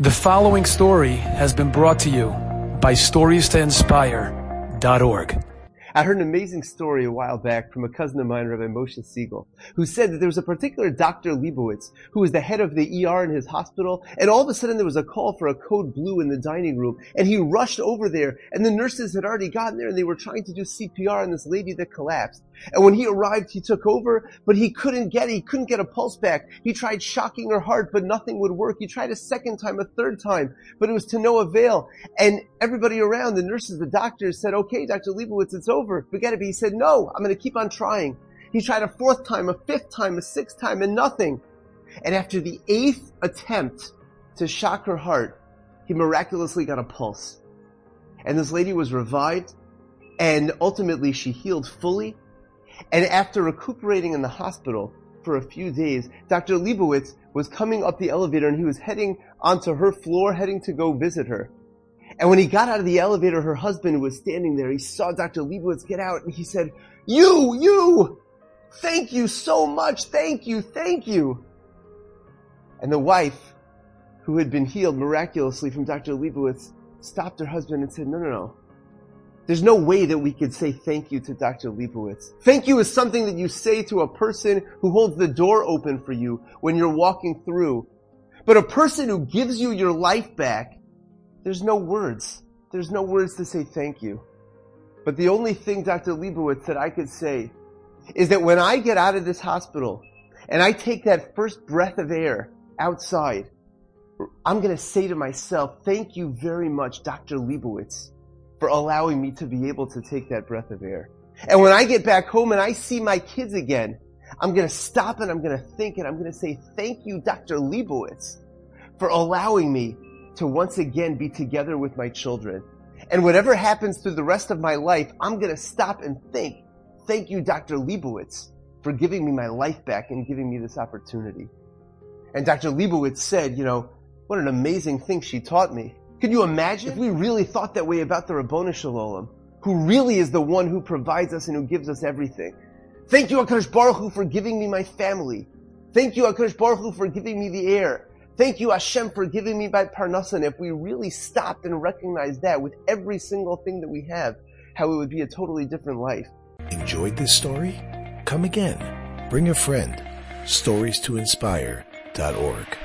The following story has been brought to you by StoriesToInspire.org. I heard an amazing story a while back from a cousin of mine, Rabbi Moshe Siegel, who said that there was a particular Dr. Leibowitz who was the head of the ER in his hospital, and all of a sudden there was a call for a code blue in the dining room, and he rushed over there, and the nurses had already gotten there, and they were trying to do CPR on this lady that collapsed. And when he arrived, he took over, but he couldn't get a pulse back. He tried shocking her heart, but nothing would work. He tried a second time, a third time, but it was to no avail. And everybody around, the nurses, the doctors, said, "Okay, Dr. Leibowitz, it's over. Forget it." But he said, "No, I'm going to keep on trying." He tried a fourth time, a fifth time, a sixth time, and nothing. And after the eighth attempt to shock her heart, he miraculously got a pulse. And this lady was revived, and ultimately she healed fully. And after recuperating in the hospital for a few days, Dr. Leibowitz was coming up the elevator, and he was heading onto her floor, heading to go visit her. And when he got out of the elevator, her husband was standing there. He saw Dr. Leibowitz get out, and he said, You! Thank you so much! Thank you! And the wife, who had been healed miraculously from Dr. Leibowitz, stopped her husband and said, No. There's no way that we could say thank you to Dr. Leibowitz. Thank you is something that you say to a person who holds the door open for you when you're walking through. But a person who gives you your life back, there's no words. There's no words to say thank you. But the only thing, Dr. Leibowitz, that I could say is that when I get out of this hospital and I take that first breath of air outside, I'm going to say to myself, thank you very much, Dr. Leibowitz, for allowing me to be able to take that breath of air. And when I get back home and I see my kids again, I'm going to stop and I'm going to think and I'm going to say, thank you, Dr. Leibowitz, for allowing me to once again be together with my children. And whatever happens through the rest of my life, I'm going to stop and think, thank you, Dr. Leibowitz, for giving me my life back and giving me this opportunity. And Dr. Leibowitz said, what an amazing thing she taught me. Could you imagine if we really thought that way about the Ribono Shel Olam, who really is the one who provides us and who gives us everything? Thank you, HaKadosh Baruch Hu, for giving me my family. Thank you, HaKadosh Baruch Hu, for giving me the air. Thank you, Hashem, for giving me by Parnassan. If we really stopped and recognized that with every single thing that we have, how it would be a totally different life. Enjoyed this story? Come again. Bring a friend. StoriesToInspire.org